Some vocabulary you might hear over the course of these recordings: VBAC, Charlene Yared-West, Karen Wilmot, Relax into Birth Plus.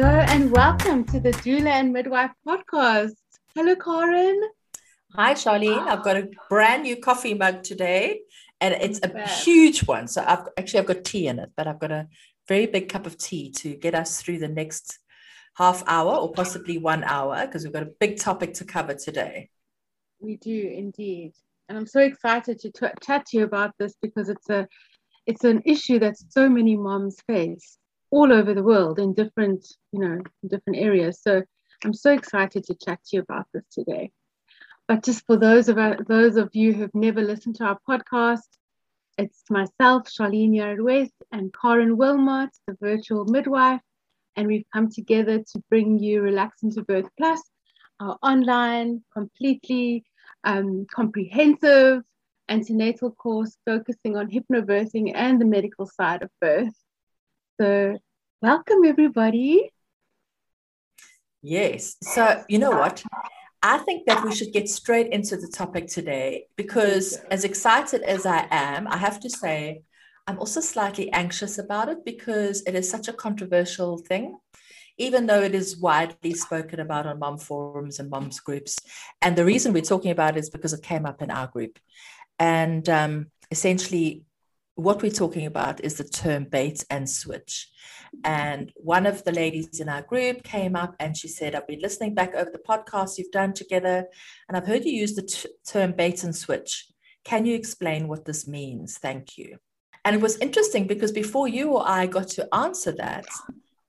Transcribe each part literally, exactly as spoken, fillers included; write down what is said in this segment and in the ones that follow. Hello and welcome to the Doula and Midwife podcast. Hello, Karen. Hi, Charlene. Wow. I've got a brand new coffee mug today, and it's a huge one. So I've actually I've got tea in it, but I've got a very big cup of tea to get us through the next half hour or possibly one hour because we've got a big topic to cover today. We do indeed, and I'm so excited to t- chat to you about this because it's a it's an issue that so many moms face all over the world in different, you know, different areas. So I'm so excited to chat to you about this today. But just for those of our, those of you who've never listened to our podcast, it's myself, Charlene Yared-West, and Karen Wilmot, the virtual midwife, and we've come together to bring you Relax into Birth Plus, our online, completely um, comprehensive antenatal course focusing on hypnobirthing and the medical side of birth. So welcome, everybody. Yes. So you know what? I think that we should get straight into the topic today because as excited as I am, I have to say I'm also slightly anxious about it because it is such a controversial thing, even though it is widely spoken about on mom forums and moms groups. And the reason we're talking about it is because it came up in our group. And um, essentially, what we're talking about is the term bait and switch. And one of the ladies in our group came up and she said, I've been listening back over the podcast you've done together, and I've heard you use the t- term bait and switch. Can you explain what this means? Thank you. And it was interesting because before you or I got to answer that,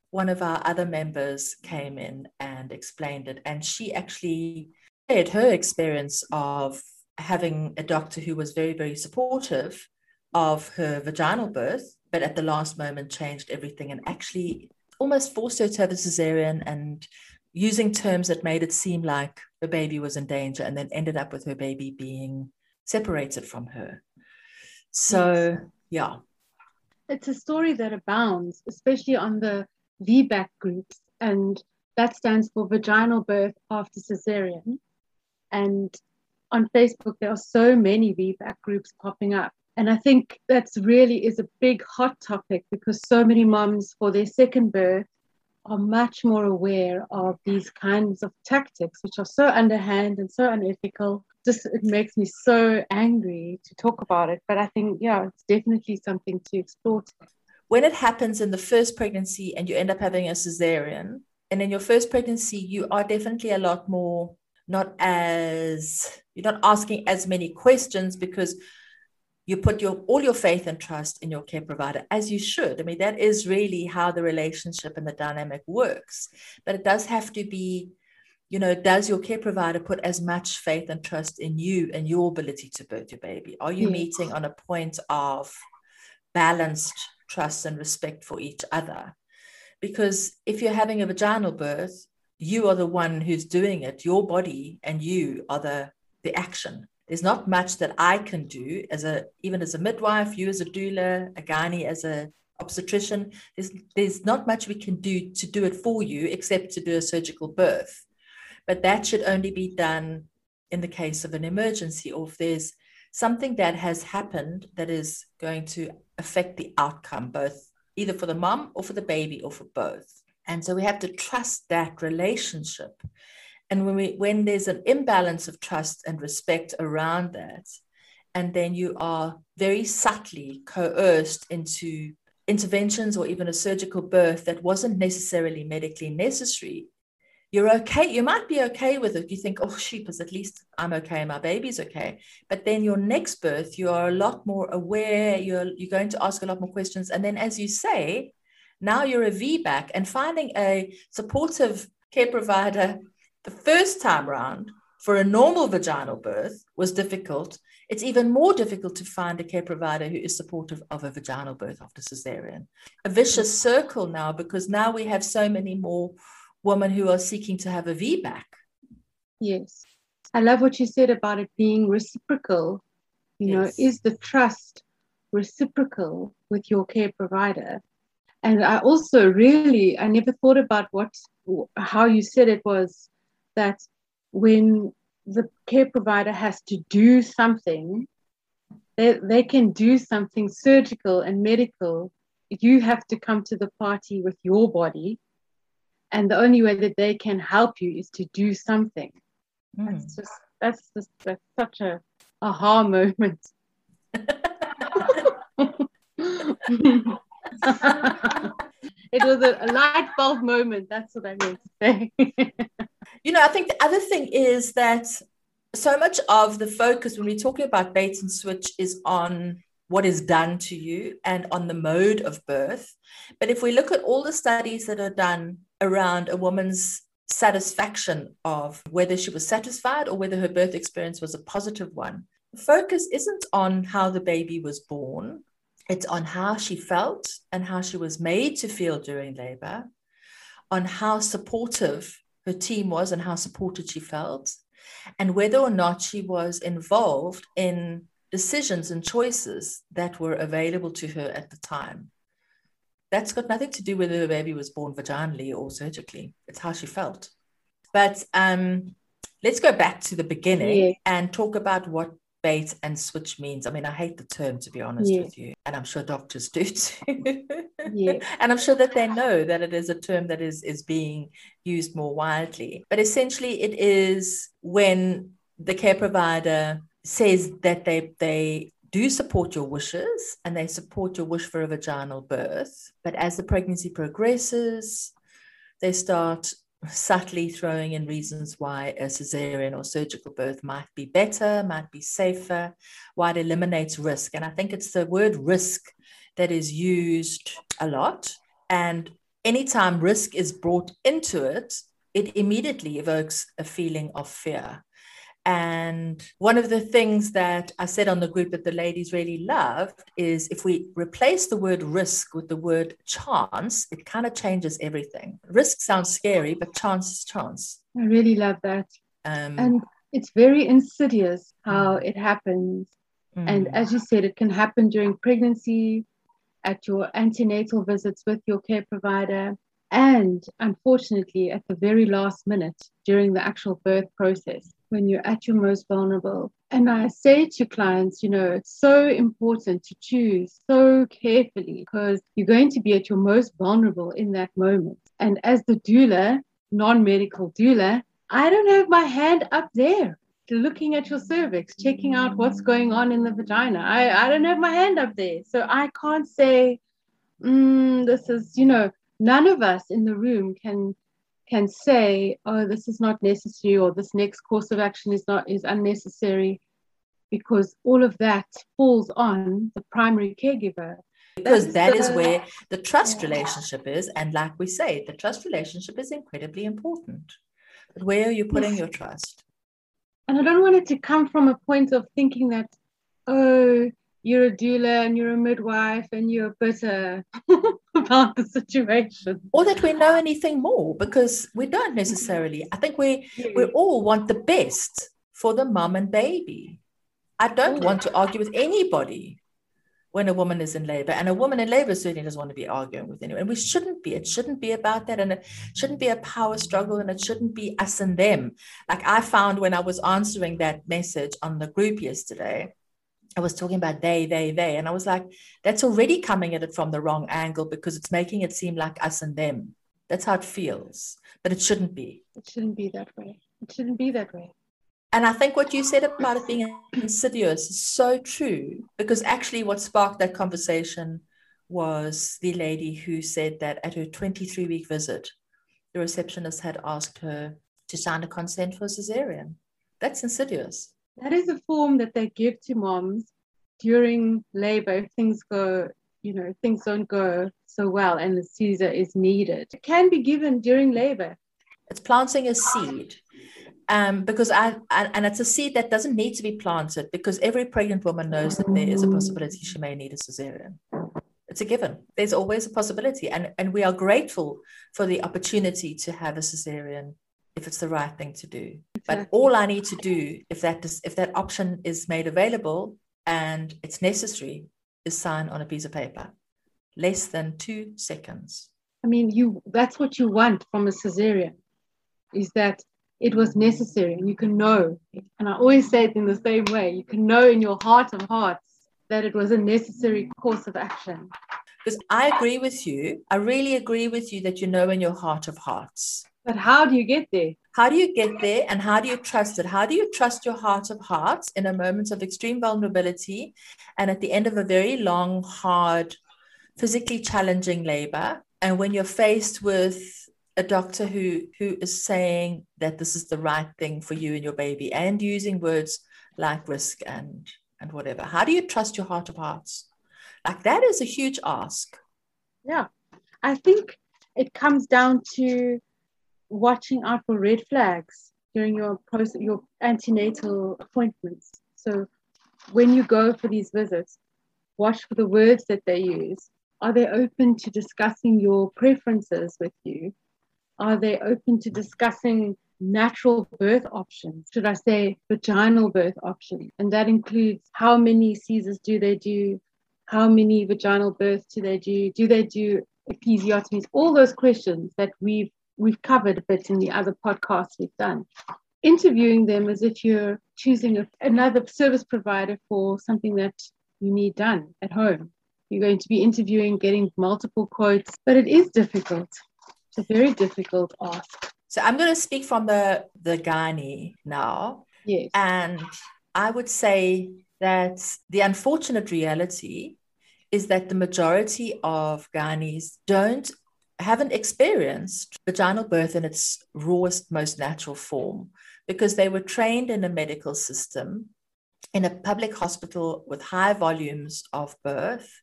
one of our other members came in and explained it. And she actually shared her experience of having a doctor who was very, very supportive of her vaginal birth, but at the last moment changed everything and actually almost forced her to have a cesarean and using terms that made it seem like the baby was in danger, and then ended up with her baby being separated from her. So, yes. Yeah. It's a story that abounds, especially on the V BAC groups, and that stands for vaginal birth after cesarean. And on Facebook, there are so many V BAC groups popping up. And I think that really is a big hot topic because so many moms for their second birth are much more aware of these kinds of tactics, which are so underhand and so unethical. Just, it makes me so angry to talk about it. But I think, yeah, it's definitely something to explore. When it happens in the first pregnancy and you end up having a cesarean, and in your first pregnancy, you are definitely a lot more, not as, you're not asking as many questions because you put your all your faith and trust in your care provider, as you should. I mean, that is really how the relationship and the dynamic works. But it does have to be, you know, does your care provider put as much faith and trust in you and your ability to birth your baby? Are you mm. meeting on a point of balanced trust and respect for each other? Because if you're having a vaginal birth, you are the one who's doing it. Your body and you are the, the action. There's not much that I can do as a, even as a midwife, you as a doula, a gynae as a obstetrician, there's, there's not much we can do to do it for you except to do a surgical birth. But that should only be done in the case of an emergency or if there's something that has happened that is going to affect the outcome, both either for the mom or for the baby or for both. And so we have to trust that relationship. And when we, when there's an imbalance of trust and respect around that, and then you are very subtly coerced into interventions or even a surgical birth that wasn't necessarily medically necessary, you're okay. You might be okay with it. You think, oh, sheepers, at least I'm okay. My baby's okay. But then your next birth, you are a lot more aware. You're, you're going to ask a lot more questions. And then, as you say, now you're a V BAC, and finding a supportive care provider the first time round for a normal vaginal birth was difficult. It's even more difficult to find a care provider who is supportive of a vaginal birth after cesarean. A vicious circle now, because now we have so many more women who are seeking to have a V BAC. Yes. I love what you said about it being reciprocal. You yes. know, is the trust reciprocal with your care provider? And I also really, I never thought about what, how you said it was, that when the care provider has to do something, they, they can do something surgical and medical. You have to come to the party with your body And the only way that they can help you is to do something. Mm. That's just, that's just that's such a aha moment. It was a, a light bulb moment. That's what I meant to say. You know, I think the other thing is that so much of the focus when we're talking about bait and switch is on what is done to you and on the mode of birth. But if we look at all the studies that are done around a woman's satisfaction of whether she was satisfied or whether her birth experience was a positive one, the focus isn't on how the baby was born. It's on how she felt and how she was made to feel during labor, on how supportive her team was and how supported she felt, and whether or not she was involved in decisions and choices that were available to her at the time. That's got nothing to do with whether her baby was born vaginally or surgically. It's how she felt. But um, let's go back to the beginning yeah. and talk about what bait and switch means. I mean, I hate the term, to be honest yeah. with you, and I'm sure doctors do too. yeah. And I'm sure that they know that it is a term that is is being used more widely. But essentially, it is when the care provider says that they they do support your wishes and they support your wish for a vaginal birth, but as the pregnancy progresses, they start subtly throwing in reasons why a cesarean or surgical birth might be better, might be safer, why it eliminates risk. And I think it's the word risk that is used a lot. And anytime risk is brought into it, it immediately evokes a feeling of fear. And one of the things that I said on the group that the ladies really loved is if we replace the word risk with the word chance, it kind of changes everything. Risk sounds scary, but chance is chance. I really love that. Um, and it's very insidious how mm. it happens. Mm. And as you said, it can happen during pregnancy, at your antenatal visits with your care provider, and unfortunately at the very last minute during the actual birth process, when you're at your most vulnerable. And I say to clients, you know, it's so important to choose so carefully because you're going to be at your most vulnerable in that moment. And as the doula, non-medical doula, I don't have my hand up there looking at your cervix, checking out what's going on in the vagina. I, I don't have my hand up there. So I can't say, mm, this is, you know, none of us in the room can can say, oh, this is not necessary, or this next course of action is not is unnecessary, because all of that falls on the primary caregiver. Because that is where the trust relationship is. And like we say, the trust relationship is incredibly important. But where are you putting your trust? And I don't want it to come from a point of thinking that, oh, you're a doula and you're a midwife and you're bitter about the situation. Or that we know anything more, because we don't necessarily. I think we we all want the best for the mum and baby. I don't want to argue with anybody when a woman is in labor. And a woman in labor certainly doesn't want to be arguing with anyone. And we shouldn't be. It shouldn't be about that. And it shouldn't be a power struggle. And it shouldn't be us and them. Like I found when I was answering that message on the group yesterday, I was talking about they, they, they. And I was like, that's already coming at it from the wrong angle because it's making it seem like us and them. That's how it feels. But it shouldn't be. It shouldn't be that way. It shouldn't be that way. And I think what you said about it being insidious is so true, because actually what sparked that conversation was the lady who said that at her twenty-three week visit, the receptionist had asked her to sign a consent for a cesarean. That's insidious. That is a form that they give to moms during labor if things go, you know, things don't go so well and the C S A R is needed. It can be given during labor. It's planting a seed um, because I, I, and it's a seed that doesn't need to be planted because every pregnant woman knows that there is a possibility she may need a cesarean. It's a given. There's always a possibility. And, and we are grateful for the opportunity to have a cesarean if it's the right thing to do. But all I need to do, if that if that option is made available and it's necessary, is sign on a piece of paper. Less than two seconds. I mean, you that's what you want from a cesarean, is that it was necessary and you can know. And I always say it in the same way. You can know in your heart of hearts that it was a necessary course of action. Because I agree with you. I really agree with you that you know in your heart of hearts. But how do you get there? How do you get there, and how do you trust it? How do you trust your heart of hearts in a moment of extreme vulnerability and at the end of a very long, hard, physically challenging labor? And when you're faced with a doctor who, who is saying that this is the right thing for you and your baby and using words like risk and, and whatever, how do you trust your heart of hearts? Like, that is a huge ask. Yeah. I think it comes down to watching out for red flags during your post, your antenatal appointments. So when you go for these visits, watch for the words that they use. Are they open to discussing your preferences with you? Are they open to discussing natural birth options? Should I say vaginal birth options? And that includes how many Caesars do they do? How many vaginal births do they do? Do they do episiotomies? All those questions that we've we've covered a bit in the other podcasts we've done. Interviewing them as if you're choosing a, another service provider for something that you need done at home. You're going to be interviewing, getting multiple quotes, but it is difficult. It's a very difficult ask. So I'm going to speak from the, the gynae now. Yes. And I would say that the unfortunate reality is that the majority of gynaes don't, haven't experienced vaginal birth in its rawest, most natural form, because they were trained in a medical system, in a public hospital with high volumes of birth.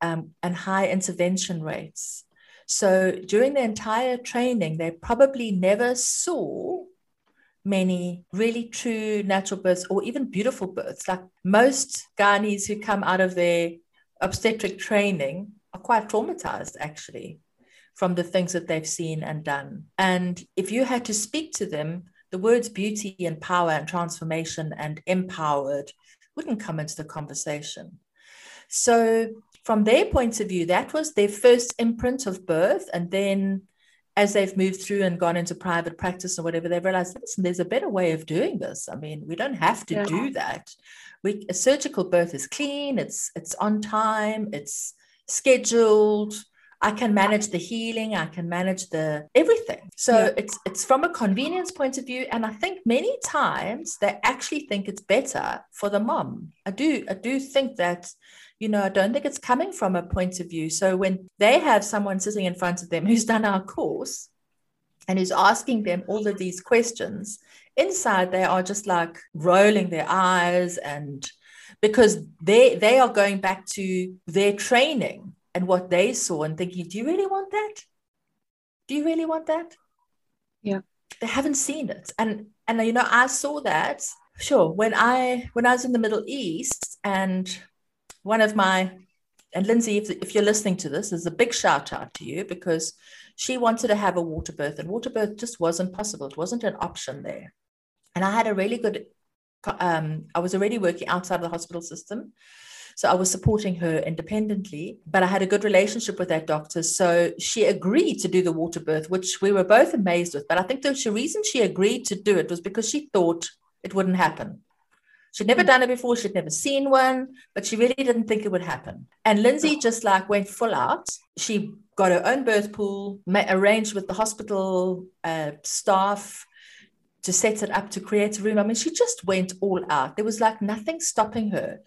Um, and high intervention rates. So during the entire training, they probably never saw many really true natural births or even beautiful births. Like, most gynaes who come out of their obstetric training are quite traumatized, actually, from the things that they've seen and done. And if you had to speak to them, the words beauty and power and transformation and empowered wouldn't come into the conversation. So from their point of view, that was their first imprint of birth. And then as they've moved through and gone into private practice or whatever, they've realized, listen, there's a better way of doing this. I mean, we don't have to yeah. do that. We, a surgical birth is clean. It's, it's on time. It's scheduled. I can manage the healing. I can manage the everything. So yeah. it's, it's from a convenience point of view. And I think many times they actually think it's better for the mom. I do, I do think that, you know, I don't think it's coming from a point of view. So when they have someone sitting in front of them who's done our course and who's asking them all of these questions, inside they are just like rolling their eyes, and because they they are going back to their training and what they saw and thinking, do you really want that? Do you really want that? Yeah. They haven't seen it. And, and you know, I saw that, sure, when I when I was in the Middle East. And one of my, and Lindsay, if, if you're listening to this, is a big shout out to you, because she wanted to have a water birth, and water birth just wasn't possible. It wasn't an option there. And I had a really good, um, I was already working outside of the hospital system. So I was supporting her independently, but I had a good relationship with that doctor. So she agreed to do the water birth, which we were both amazed with. But I think the reason she agreed to do it was because she thought it wouldn't happen. She'd never done it before. She'd never seen one, but she really didn't think it would happen. And Lindsay just like went full out. She got her own birth pool, ma- arranged with the hospital uh, staff to set it up, to create a room. I mean, she just went all out. There was like nothing stopping her.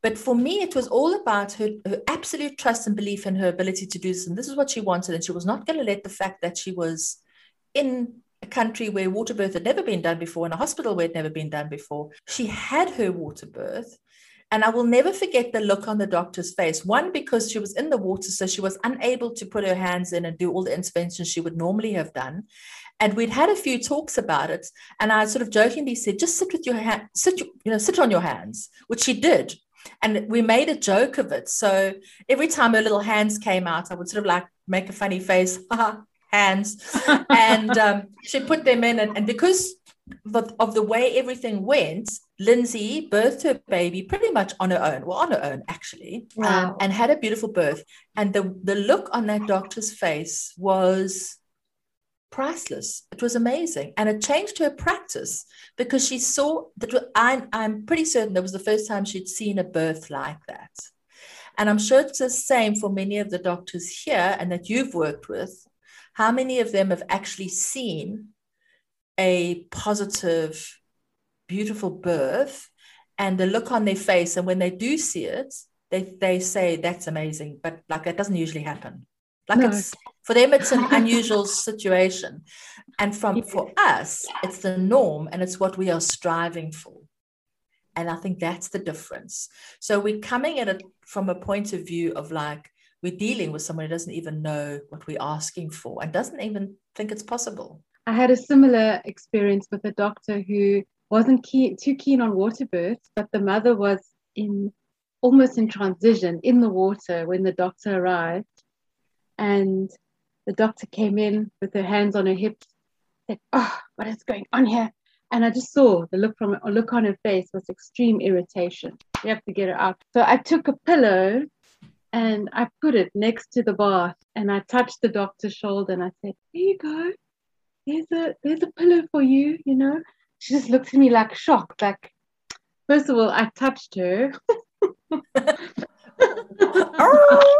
But for me, it was all about her, her absolute trust and belief in her ability to do this. And this is what she wanted. And she was not going to let the fact that she was in a country where water birth had never been done before, in a hospital where it had never been done before. She had her water birth, and I will never forget the look on the doctor's face. One, because she was in the water, so she was unable to put her hands in and do all the interventions she would normally have done. And we'd had a few talks about it, and I sort of jokingly said, just sit with your hand, sit, you know, sit on your hands, which she did. And we made a joke of it. So every time her little hands came out, I would sort of like make a funny face, hands, and um, she put them in, and, and because of, of the way everything went, Lindsay birthed her baby pretty much on her own, well, on her own, actually, wow. um, and had a beautiful birth. And the, the look on that doctor's face was priceless. It was amazing. And it changed her practice, because she saw that, I'm, I'm pretty certain that was the first time she'd seen a birth like that. And I'm sure it's the same for many of the doctors here and that you've worked with. How many of them have actually seen a positive, beautiful birth and the look on their face? And when they do see it, they, they say, that's amazing. But like, that doesn't usually happen. Like no. it's, for them, it's an unusual situation. And from for us, it's the norm and it's what we are striving for. And I think that's the difference. So we're coming at it from a point of view of like, we're dealing with someone who doesn't even know what we're asking for and doesn't even think it's possible. I had a similar experience with a doctor who wasn't keen, too keen on water births, but the mother was in almost in transition in the water when the doctor arrived. And the doctor came in with her hands on her hips, said, oh, what is going on here? And I just saw the look from a look on her face was extreme irritation. We have to get her out. So I took a pillow and I put it next to the bath and I touched the doctor's shoulder and I said, here you go. There's a, there's a pillow for you, you know. She just looked at me like shocked, like, first of all, I touched her. Oh!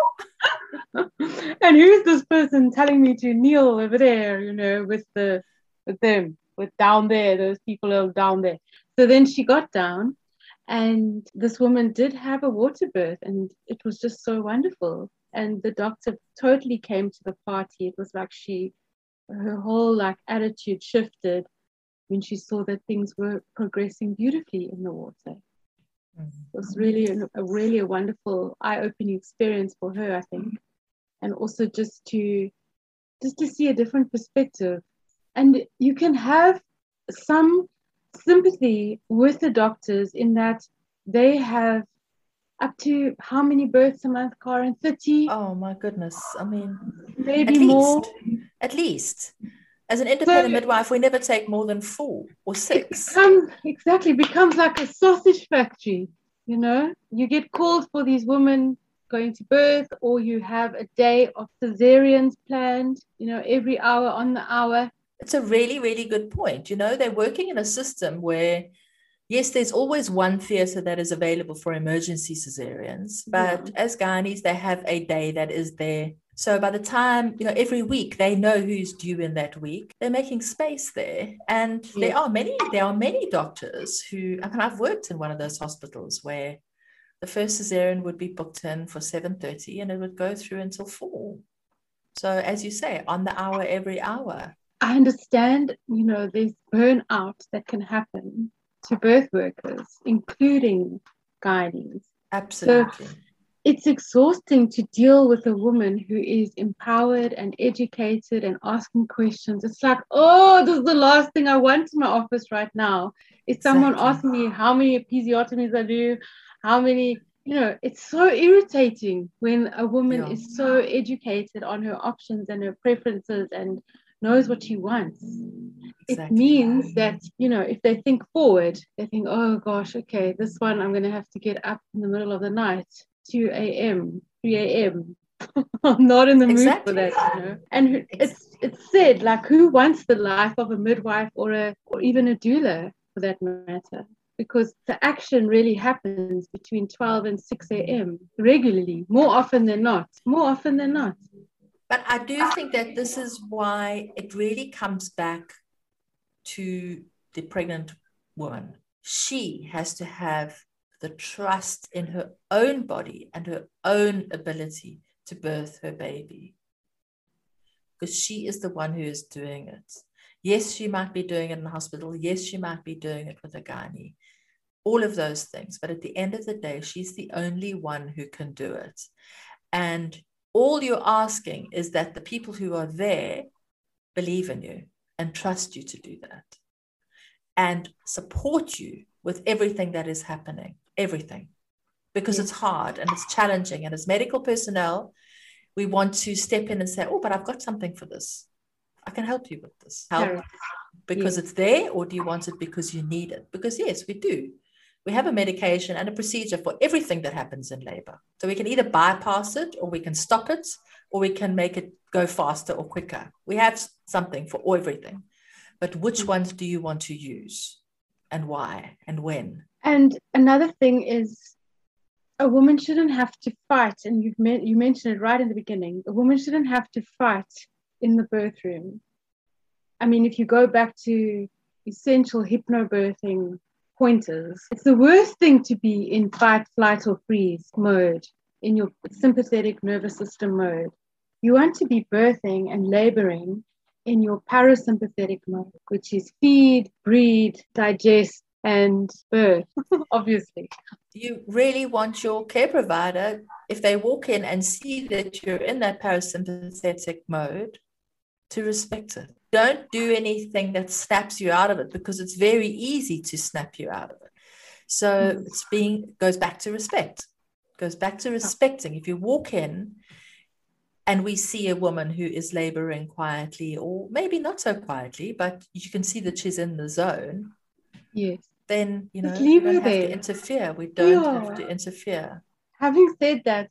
And who's this person telling me to kneel over there, you know, with the with them, with down there, those people are down there. So then she got down and this woman did have a water birth and it was just so wonderful. And the doctor totally came to the party. It was like she, her whole like attitude shifted when she saw that things were progressing beautifully in the water. It was really a, a really a wonderful eye-opening experience for her, I think, and also just to just to see a different perspective. And you can have some sympathy with the doctors in that they have up to how many births a month, Karen? thirty? Oh my goodness! I mean, maybe at more. Least, at least. As an independent so, midwife, we never take more than four or six. It becomes, exactly, becomes like a sausage factory, you know. You get called for these women going to birth, or you have a day of cesareans planned, you know, every hour on the hour. It's a really, really good point. You know, they're working in a system where, yes, there's always one theatre that is available for emergency cesareans, but yeah. as gynaes, they have a day that is their. So by the time, you know, every week they know who's due in that week, they're making space there. And yeah. there are many, there are many doctors who, I mean, I've worked in one of those hospitals where the first cesarean would be booked in for seven thirty and it would go through until four. So as you say, on the hour, every hour. I understand, you know, there's burnout that can happen to birth workers, including gynaes. Absolutely. So, it's exhausting to deal with a woman who is empowered and educated and asking questions. It's like, oh, this is the last thing I want in my office right now. It's exactly. Someone asking me how many episiotomies I do, how many, you know, it's so irritating when a woman yeah. is so educated on her options and her preferences and knows what she wants. Exactly. It means that, you know, if they think forward, they think, oh gosh, okay, this one I'm going to have to get up in the middle of the night. two a.m., three a.m. I'm not in the exactly. mood for that, you know. And it's it's said, like, who wants the life of a midwife or a or even a doula, for that matter? Because the action really happens between twelve and six a.m. regularly, more often than not, more often than not. But I do think that this is why it really comes back to the pregnant woman. She has to have the trust in her own body and her own ability to birth her baby. Because she is the one who is doing it. Yes, she might be doing it in the hospital. Yes, she might be doing it with a gynae. All of those things. But at the end of the day, she's the only one who can do it. And all you're asking is that the people who are there believe in you and trust you to do that and support you with everything that is happening. Everything, because yes. it's hard and it's challenging. And as medical personnel, we want to step in and say, oh, but I've got something for this. I can help you with this. Help because yes. it's there, or do you want it because you need it? Because yes, we do. We have a medication and a procedure for everything that happens in labor. So we can either bypass it, or we can stop it, or we can make it go faster or quicker. We have something for everything. But which ones do you want to use? And why and when? And another thing is a woman shouldn't have to fight, and you men- you mentioned it right in the beginning, a woman shouldn't have to fight in the birth room. I mean, if you go back to essential hypnobirthing pointers, it's the worst thing to be in fight, flight, or freeze mode, in your sympathetic nervous system mode. You want to be birthing and laboring in your parasympathetic mode, which is feed, breathe, digest, and birth, obviously. You really want your care provider, if they walk in and see that you're in that parasympathetic mode, to respect it. Don't do anything that snaps you out of it, because it's very easy to snap you out of it. So it's being goes back to respect, goes back to respecting. If you walk in and we see a woman who is laboring quietly, or maybe not so quietly, but you can see that she's in the zone. Yes. Then, you know, we don't have to interfere. We don't yeah. have to interfere. Having said that,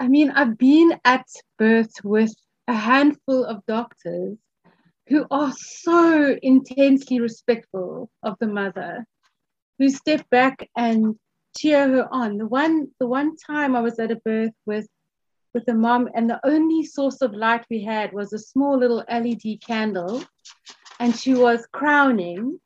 I mean, I've been at birth with a handful of doctors who are so intensely respectful of the mother, who step back and cheer her on. The one, the one time I was at a birth with, with a mom, and the only source of light we had was a small little L E D candle, and she was crowning.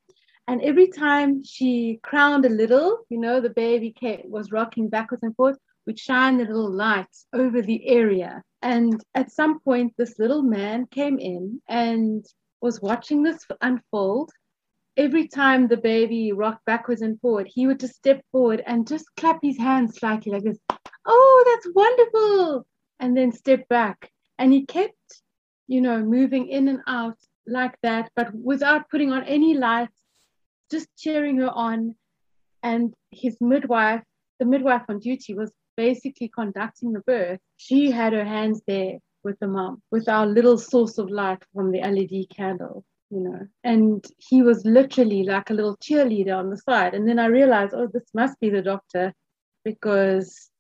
And every time she crowned a little, you know, the baby came, was rocking backwards and forth, would shine the little lights over the area. And at some point, this little man came in and was watching this unfold. Every time the baby rocked backwards and forward, he would just step forward and just clap his hands slightly like this. Oh, that's wonderful. And then step back. And he kept, you know, moving in and out like that, but without putting on any lights, just cheering her on. And his midwife, the midwife on duty, was basically conducting the birth. She had her hands there with the mom, with our little source of light from the L E D candle, you know. And he was literally like a little cheerleader on the side. And then I realized, oh, this must be the doctor, because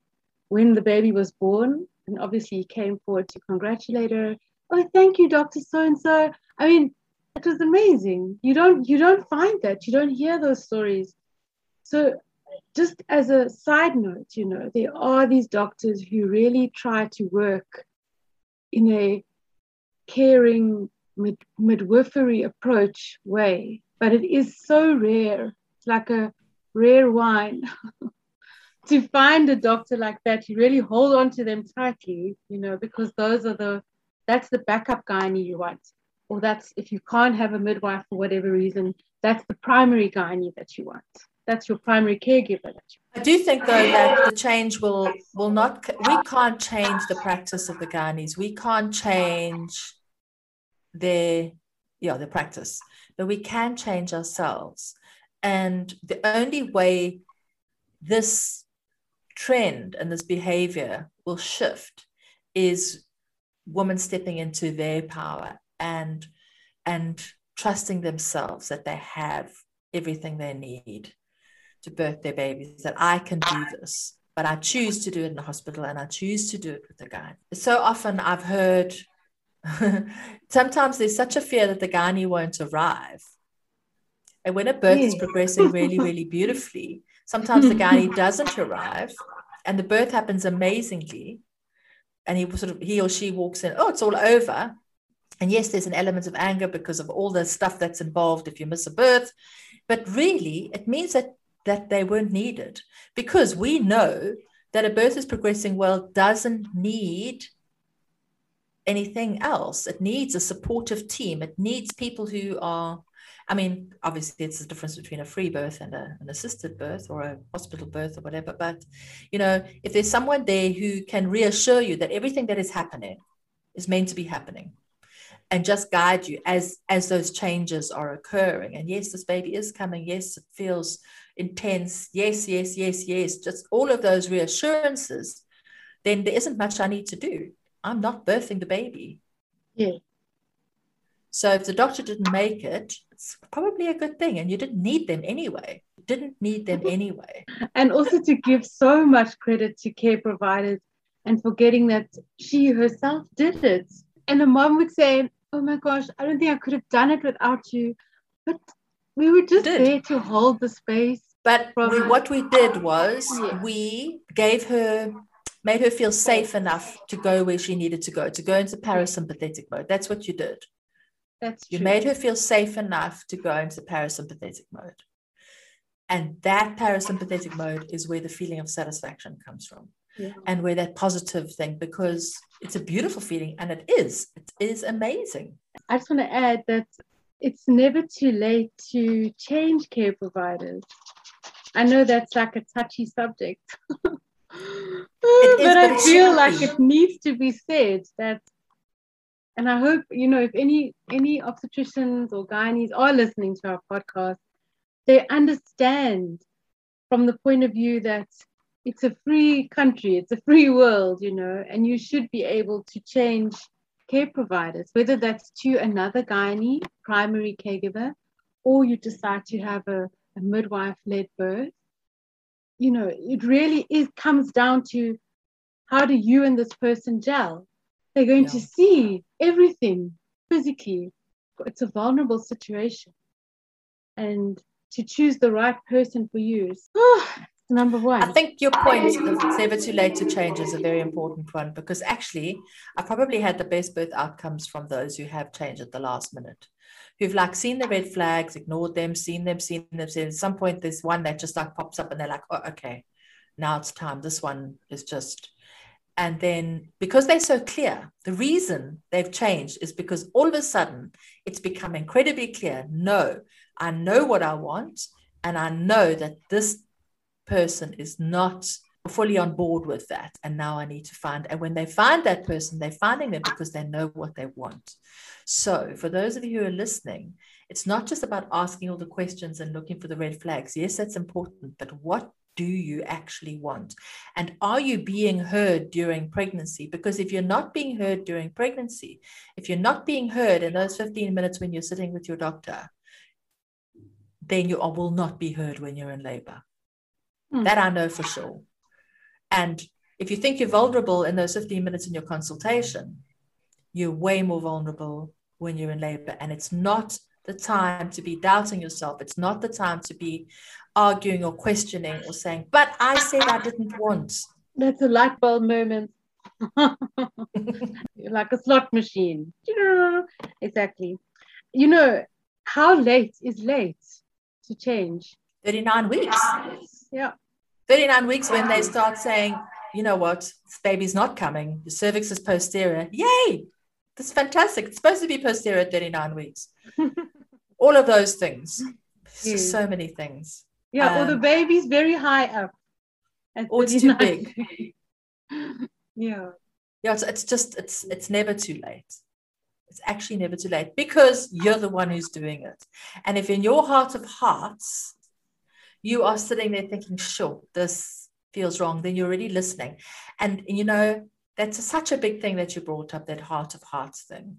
when the baby was born, and obviously he came forward to congratulate her. Oh, thank you, Doctor So-and-so. I mean, it was amazing. You don't you don't find that. You don't hear those stories. So just as a side note, you know, there are these doctors who really try to work in a caring mid- midwifery approach way, but it is so rare. It's like a rare wine to find a doctor like that. You really hold on to them tightly, you know, because those are the, that's the backup gynae you want. Or that's, if you can't have a midwife for whatever reason, that's the primary gynae that you want. That's your primary caregiver. That you want. I do think, though, that the change will will not, we can't change the practice of the gynaes. We can't change their, yeah, their practice. But we can change ourselves. And the only way this trend and this behavior will shift is women stepping into their power. And and trusting themselves that they have everything they need to birth their babies, that I can do this, but I choose to do it in the hospital and I choose to do it with the gynae. So often I've heard, sometimes there's such a fear that the gynae won't arrive. And when a birth yeah. is progressing really, really beautifully, sometimes the gynae doesn't arrive and the birth happens amazingly. And he sort of he or she walks in, oh, it's all over. And yes, there's an element of anger because of all the stuff that's involved if you miss a birth. But really, it means that, that they weren't needed, because we know that a birth is progressing well doesn't need anything else. It needs a supportive team. It needs people who are, I mean, obviously, it's the difference between a free birth and a, an assisted birth or a hospital birth or whatever. But, you know, if there's someone there who can reassure you that everything that is happening is meant to be happening. And just guide you as as those changes are occurring. And yes, this baby is coming. Yes, it feels intense. Yes, yes, yes, yes. Just all of those reassurances. Then there isn't much I need to do. I'm not birthing the baby. Yeah. So if the doctor didn't make it, it's probably a good thing. And you didn't need them anyway. You didn't need them anyway. And also to give so much credit to care providers and forgetting that she herself did it. And the mom would say, oh my gosh, I don't think I could have done it without you. But we were just there to hold the space. But we, what we did was we gave her, made her feel safe enough to go where she needed to go, to go into parasympathetic mode. That's what you did. That's true. You made her feel safe enough to go into parasympathetic mode. And that parasympathetic mode is where the feeling of satisfaction comes from. Yeah. And where that positive thing, because it's a beautiful feeling, and it is, it is amazing. I just want to add that it's never too late to change care providers. I know that's like a touchy subject, but I feel like it needs to be said that, and I hope, you know, if any, any obstetricians or gynies are listening to our podcast, they understand from the point of view that it's a free country, it's a free world, you know, and you should be able to change care providers, whether that's to another gynae, primary caregiver, or you decide to have a, a midwife-led birth. You know, it really is, comes down to how do you and this person gel? They're going yeah. to see everything physically. It's a vulnerable situation. And to choose the right person for you is oh, number one. I think your point that it's never too late to change is a very important one, because actually I probably had the best birth outcomes from those who have changed at the last minute, who've like seen the red flags, ignored them, seen them, seen them, seen them. At some point there's one that just like pops up and they're like, oh, okay, now it's time. This one is just... And then because they're so clear, the reason they've changed is because all of a sudden it's become incredibly clear. No, I know what I want, and I know that this person is not fully on board with that. And now I need to find, and when they find that person, they're finding them because they know what they want. So for those of you who are listening, it's not just about asking all the questions and looking for the red flags. Yes, that's important, but what do you actually want? And are you being heard during pregnancy? Because if you're not being heard during pregnancy, if you're not being heard in those fifteen minutes when you're sitting with your doctor, then you will not be heard when you're in labor. Mm. That I know for sure. And if you think you're vulnerable in those fifteen minutes in your consultation, you're way more vulnerable when you're in labor. And it's not the time to be doubting yourself. It's not the time to be arguing or questioning or saying, but I said I didn't want. That's a light bulb moment. Like a slot machine. Exactly. You know, how late is late to change? thirty-nine weeks. Yeah. thirty-nine weeks when they start saying, you know what, this baby's not coming. Your cervix is posterior. Yay. That's fantastic. It's supposed to be posterior at thirty-nine weeks. All of those things. Yeah. So many things. Yeah, um, or the baby's very high up. Or it's too big. yeah. Yeah, it's, it's just, it's it's never too late. It's actually never too late, because you're the one who's doing it. And if in your heart of hearts, you are sitting there thinking, sure, this feels wrong, then you're already listening. And, you know, that's a, such a big thing that you brought up, that heart of hearts thing.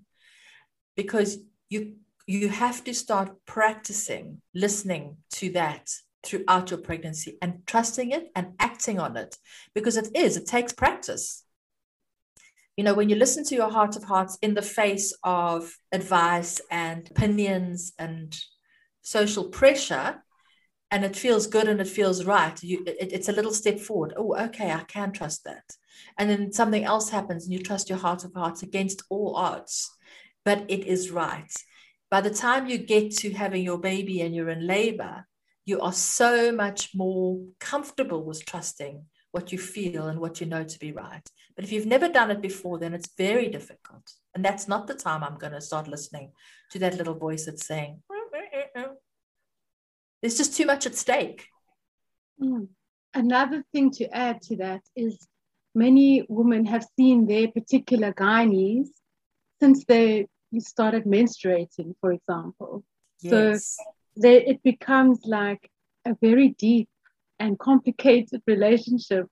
Because you... You have to start practicing listening to that throughout your pregnancy and trusting it and acting on it, because it is, it takes practice. You know, when you listen to your heart of hearts in the face of advice and opinions and social pressure, and it feels good and it feels right, you, it, it's a little step forward. Oh, okay, I can trust that. And then something else happens and you trust your heart of hearts against all odds, but it is right. By the time you get to having your baby and you're in labor, you are so much more comfortable with trusting what you feel and what you know to be right. But if you've never done it before, then it's very difficult. And that's not the time I'm going to start listening to that little voice that's saying, there's just too much at stake. Mm. Another thing to add to that is many women have seen their particular gynaes since they you started menstruating, for example. Yes. So they, it becomes like a very deep and complicated relationship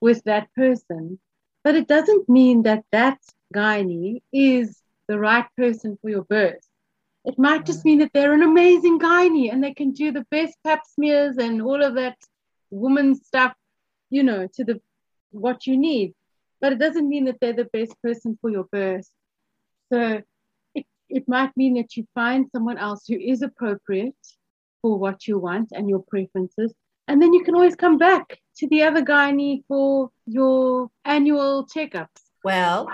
with that person. But it doesn't mean that that gynae is the right person for your birth. It might just mean that they're an amazing gynae and they can do the best pap smears and all of that woman stuff, you know, to the what you need. But it doesn't mean that they're the best person for your birth. So it might mean that you find someone else who is appropriate for what you want and your preferences, And then you can always come back to the other gynae for your annual checkups. Well,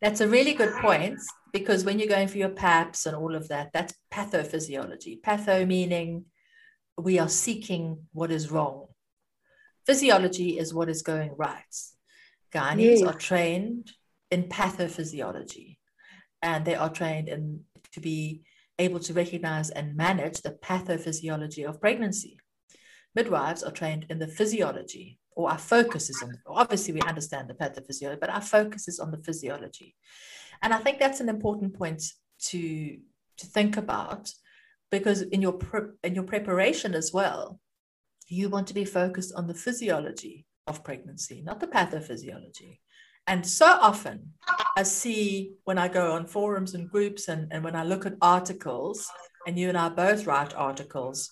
that's a really good point, because when you're going for your P A Ps and all of that, that's pathophysiology. Patho meaning we are seeking what is wrong. Physiology is what is going right. Gynaes yes. are trained in pathophysiology, and they are trained in to be able to recognize and manage the pathophysiology of pregnancy. Midwives are trained in the physiology, or our focus is on, obviously we understand the pathophysiology, but our focus is on the physiology. And I think that's an important point to, to think about, because in your, pre- in your preparation as well, you want to be focused on the physiology of pregnancy, not the pathophysiology. And so often I see when I go on forums and groups, and, and when I look at articles, and you and I both write articles,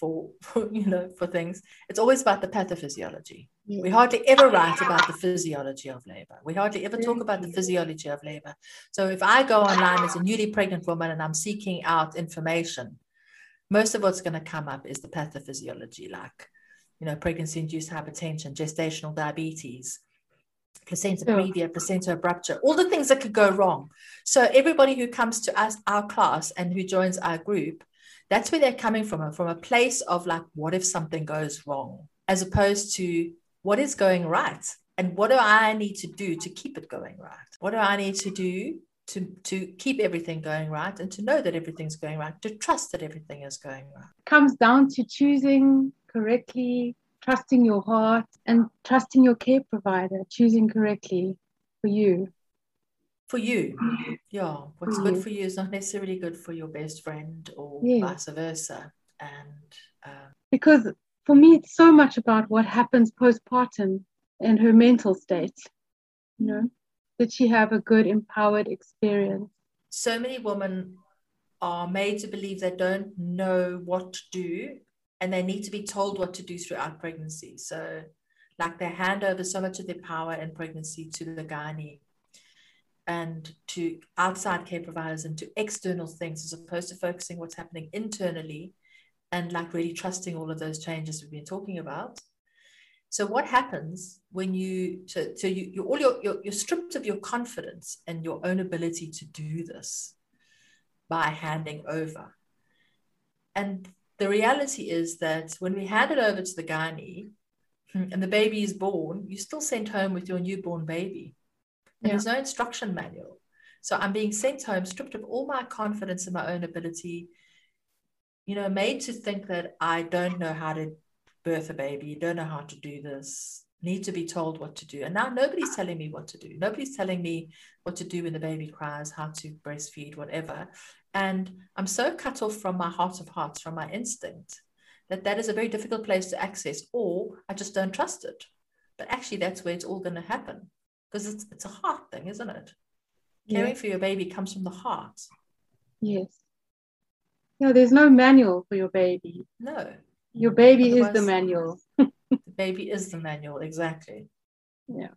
For, for you know for things, it's always about the pathophysiology. Yeah. We hardly ever write about the physiology of labor. We hardly ever talk about the physiology of labor. So if I go online as a newly pregnant woman and I'm seeking out information, most of what's going to come up is the pathophysiology, like you know pregnancy-induced hypertension, gestational diabetes, placenta previa, placenta abrupta, all the things that could go wrong. So everybody who comes to us, our class, and who joins our group, that's where they're coming from, from a place of like, what if something goes wrong, as opposed to what is going right? And what do I need to do to keep it going right? What do I need to do to, to keep everything going right, and to know that everything's going right, to trust that everything is going right? It comes down to choosing correctly, trusting your heart, and trusting your care provider, choosing correctly for you. For you, yeah. What's for good you. for you is not necessarily good for your best friend, or yeah. vice versa. And um, because for me, it's so much about what happens postpartum and her mental state. You know, did she have a good, empowered experience? So many women are made to believe they don't know what to do, and they need to be told what to do throughout pregnancy. So, like, they hand over so much of their power in pregnancy to the gynae, and to outside care providers, and to external things, as opposed to focusing what's happening internally, and like really trusting all of those changes we've been talking about. So what happens when you, so, so you, you're, all your, you're, you're stripped of your confidence and your own ability to do this by handing over. And the reality is that when we hand it over to the gynae and the baby is born, you're still sent home with your newborn baby. Yeah. There's no instruction manual. So I'm being sent home, stripped of all my confidence in my own ability, you know, made to think that I don't know how to birth a baby, don't know how to do this, need to be told what to do. And now nobody's telling me what to do. Nobody's telling me what to do when the baby cries, how to breastfeed, whatever. And I'm so cut off from my heart of hearts, from my instinct, that that is a very difficult place to access, or I just don't trust it. But actually, that's where it's all going to happen. Because it's it's a heart thing, isn't it? Yeah. Caring for your baby comes from the heart. Yes. No, there's no manual for your baby. No. Your baby Otherwise, is the manual. The baby is the manual, exactly. Yeah.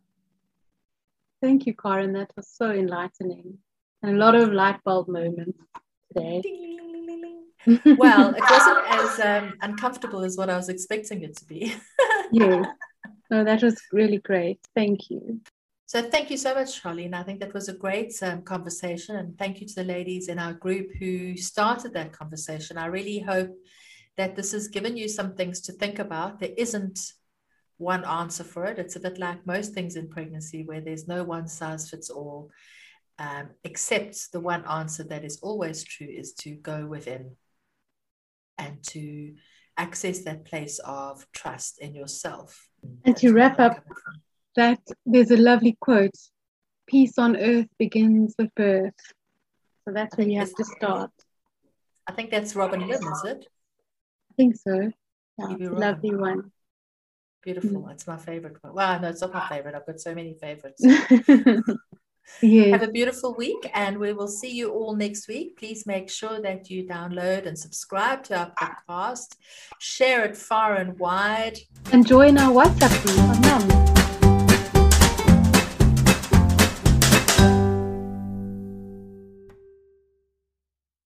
Thank you, Karen. That was so enlightening. And a lot of light bulb moments today. Well, it wasn't as um, uncomfortable as what I was expecting it to be. Yes. No, that was really great. Thank you. So thank you so much, Charlene. I think that was a great um, conversation, and thank you to the ladies in our group who started that conversation. I really hope that this has given you some things to think about. There isn't one answer for it. It's a bit like most things in pregnancy, where there's no one size fits all, um, except the one answer that is always true is to go within and to access that place of trust in yourself. And to wrap up, that there's a lovely quote, peace on earth begins with birth. So that's when you have to start. I think that's Robin Hood, is it? I think so. Yeah, lovely one. Beautiful. Mm. It's my favorite one. Well, no, it's not my favorite. I've got so many favorites. Yes. Have a beautiful week, and we will see you all next week. Please make sure that you download and subscribe to our podcast. Share it far and wide. And join our WhatsApp group.